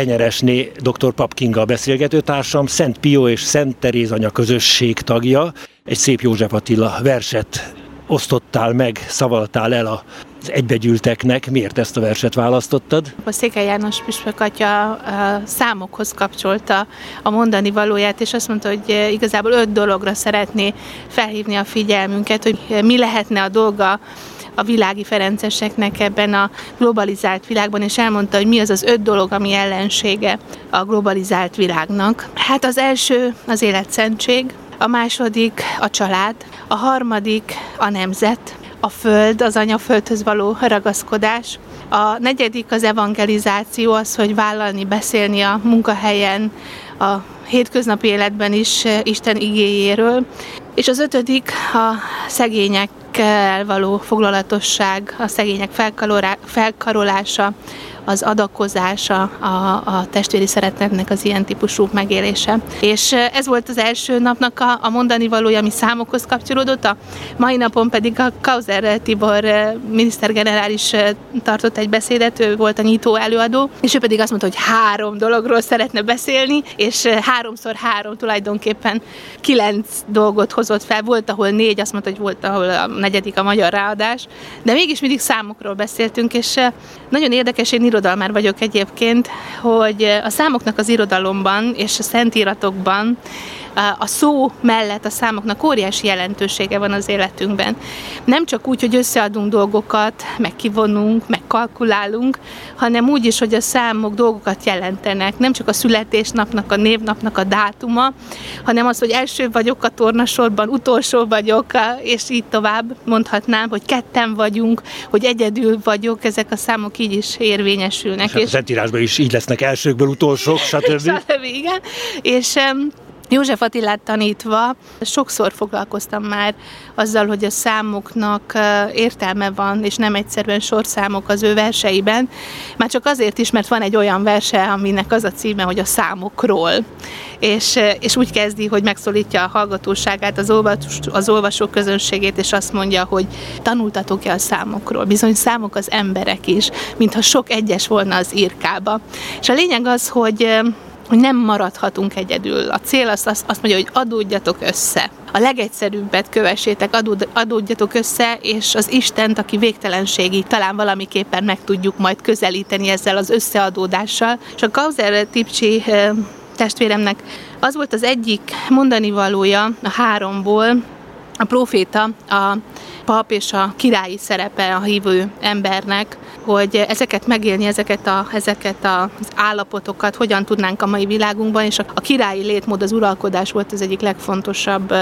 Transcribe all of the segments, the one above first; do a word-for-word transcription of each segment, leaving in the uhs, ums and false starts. Kenyeresné doktor Papp Kinga a beszélgetőtársam, Szent Pio és Szent Teréz anya közösség tagja. Egy szép József Attila verset osztottál meg, szavaltál el a az egybegyűlteknek. Miért ezt a verset választottad? A Székely János püspök atya a számokhoz kapcsolta a mondani valóját, és azt mondta, hogy igazából öt dologra szeretné felhívni a figyelmünket, hogy mi lehetne a dolga a világi ferenceseknek ebben a globalizált világban, és elmondta, hogy mi az az öt dolog, ami ellensége a globalizált világnak. Hát az első az életszentség, a második a család, a harmadik a nemzet, a föld, az anyaföldhöz való ragaszkodás. A negyedik az evangelizáció, az, hogy vállalni, beszélni a munkahelyen, a hétköznapi életben is Isten igéjéről. És az ötödik a szegényekkel való foglalatosság, a szegények felkarolása, az adakozása, a, a testvéri szeretetnek az ilyen típusú megélése. És ez volt az első napnak a, a mondani valója, ami számokhoz kapcsolódott. A mai napon pedig a Kauzer Tibor minisztergenerális tartott egy beszédet, ő volt a nyitó előadó, és ő pedig azt mondta, hogy három dologról szeretne beszélni, és háromszor három tulajdonképpen kilenc dolgot hozott fel. Volt, ahol négy, azt mondta, hogy volt, ahol a negyedik a magyar ráadás, de mégis mindig számokról beszéltünk, és nagyon érdekes, én irodalmár vagyok egyébként, hogy a számoknak az irodalomban és a szentíratokban a szó mellett a számoknak óriási jelentősége van az életünkben. Nem csak úgy, hogy összeadunk dolgokat, meg kivonunk, meg kalkulálunk, hanem úgy is, hogy a számok dolgokat jelentenek. Nem csak a születésnapnak, a névnapnak a dátuma, hanem az, hogy első vagyok a tornasorban, utolsó vagyok, és így tovább mondhatnám, hogy ketten vagyunk, hogy egyedül vagyok, ezek a számok így is érvényesülnek. És hát a Szentírásban is így lesznek elsőkből utolsók, stb. stb. Igen, és... József Attilát tanítva sokszor foglalkoztam már azzal, hogy a számoknak értelme van, és nem egyszerűen sorszámok az ő verseiben. Már csak azért is, mert van egy olyan verse, aminek az a címe, hogy a számokról. És, és úgy kezdi, hogy megszólítja a hallgatóságát, az, olvas, az olvasók közönségét, és azt mondja, hogy tanultatok-e a számokról. Bizony számok az emberek is, mintha sok egyes volna az írkába. És a lényeg az, hogy... hogy nem maradhatunk egyedül. A cél az, az, azt mondja, hogy adódjatok össze. A legegyszerűbbet kövessétek, adód, adódjatok össze, és az Istent, aki végtelenségig, talán valamiképpen meg tudjuk majd közelíteni ezzel az összeadódással. És a Kauzer Tipcsi testvéremnek az volt az egyik mondani valója a háromból, a próféta, a pap és a királyi szerepe a hívő embernek, hogy ezeket megélni, ezeket, a, ezeket az állapotokat hogyan tudnánk a mai világunkban, és a királyi létmód, az uralkodás volt az egyik legfontosabb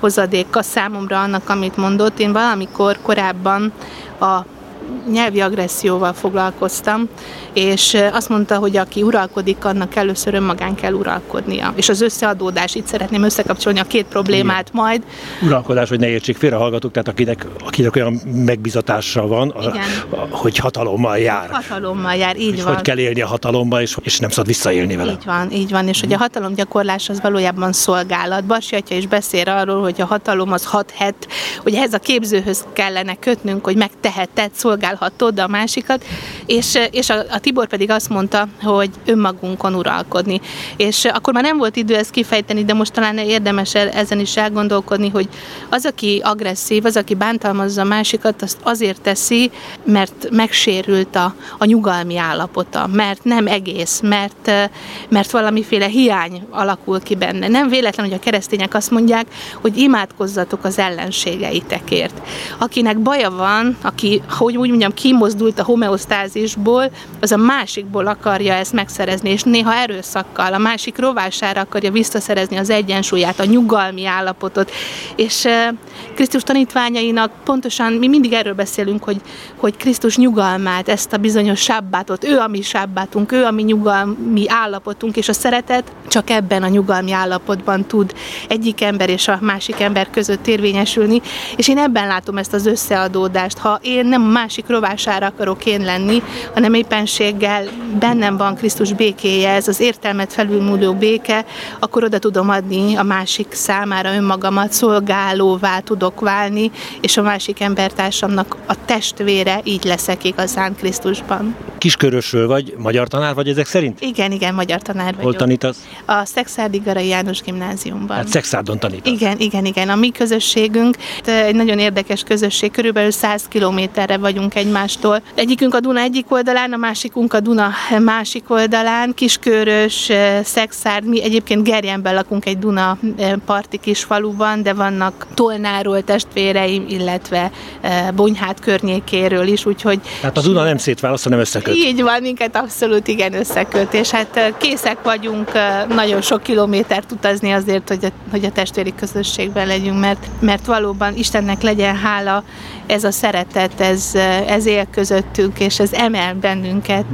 hozadéka számomra annak, amit mondott. Én valamikor korábban a nyelvi agresszióval foglalkoztam, és azt mondta, hogy aki uralkodik, annak először önmagán kell uralkodnia. És az összeadódás, itt szeretném összekapcsolni a két problémát majd. Uralkodás, hogy ne értsék félre, hallgatók, tehát akinek, akinek olyan megbizatása van, a, a, hogy hatalommal jár. Hatalommal jár, így és van. Hogy kell élni a hatalommal, és, és nem szabad visszaélni vele. Így van, így van, és hogy a hatalomgyakorlás az valójában szolgálat. Barsi atya is beszél arról, hogy a hatalom az hat-het, hogy ehhez a képzőhöz kellene kötnünk, hogy megteheted, szolgálhatod a másikat, és, és a, a Tibor pedig azt mondta, hogy önmagunkon uralkodni. És akkor már nem volt idő ezt kifejteni, de most talán érdemes ezen is elgondolkodni, hogy az, aki agresszív, az, aki bántalmazza a másikat, azt azért teszi, mert megsérült a, a nyugalmi állapota, mert nem egész, mert, mert valamiféle hiány alakul ki benne. Nem véletlen, hogy a keresztények azt mondják, hogy imádkozzatok az ellenségeitekért. Akinek baja van, aki, hogy úgy mondjam, kimozdult a homeosztázisból, az a másikból akarja ezt megszerezni, és néha erőszakkal, a másik rovására akarja visszaszerezni az egyensúlyát, a nyugalmi állapotot. És Krisztus tanítványainak pontosan, mi mindig erről beszélünk, hogy, hogy Krisztus nyugalmát, ezt a bizonyos sábbátot, ő a mi sábbátunk, ő a mi nyugalmi állapotunk, és a szeretet csak ebben a nyugalmi állapotban tud egyik ember és a másik ember között érvényesülni, és én ebben látom ezt az összeadódást. Ha én nem más másik rovására akarok én lenni, hanem éppenséggel bennem van Krisztus békéje, ez az értelmet felülmúló béke, akkor oda tudom adni a másik számára önmagamat, szolgálóvá tudok válni, és a másik embertársamnak a testvére, így leszek igazán Krisztusban. Kiskörösről vagy, magyar tanár vagy ezek szerint? Igen, igen, magyar tanár vagyok. Hol tanítasz? A Szekszárdi Garay János gimnáziumban. Hát Szekszárdon tanítasz? Igen, igen, igen. A mi közösségünk egy nagyon érdekes közösség, körülbelül száz kilométerre vagyunk egymástól. Egyikünk a Duna egyik oldalán, a másikunk a Duna másik oldalán, Kiskörös, Szekszárd, mi egyébként Gerjenben lakunk, egy Duna parti kis faluban, de vannak Tolnáról testvéreim, illetve Bonyhád környékéről is, úgyhogy... Tehát a Duna nem szétválaszt, hanem összeköt. Így van, minket abszolút igen összeköt, és hát készek vagyunk nagyon sok kilométert utazni azért, hogy a, hogy a testvéri közösségben legyünk, mert, mert valóban Istennek legyen hála, ez a szeretet, ez, ez él közöttünk, és ez emel bennünket.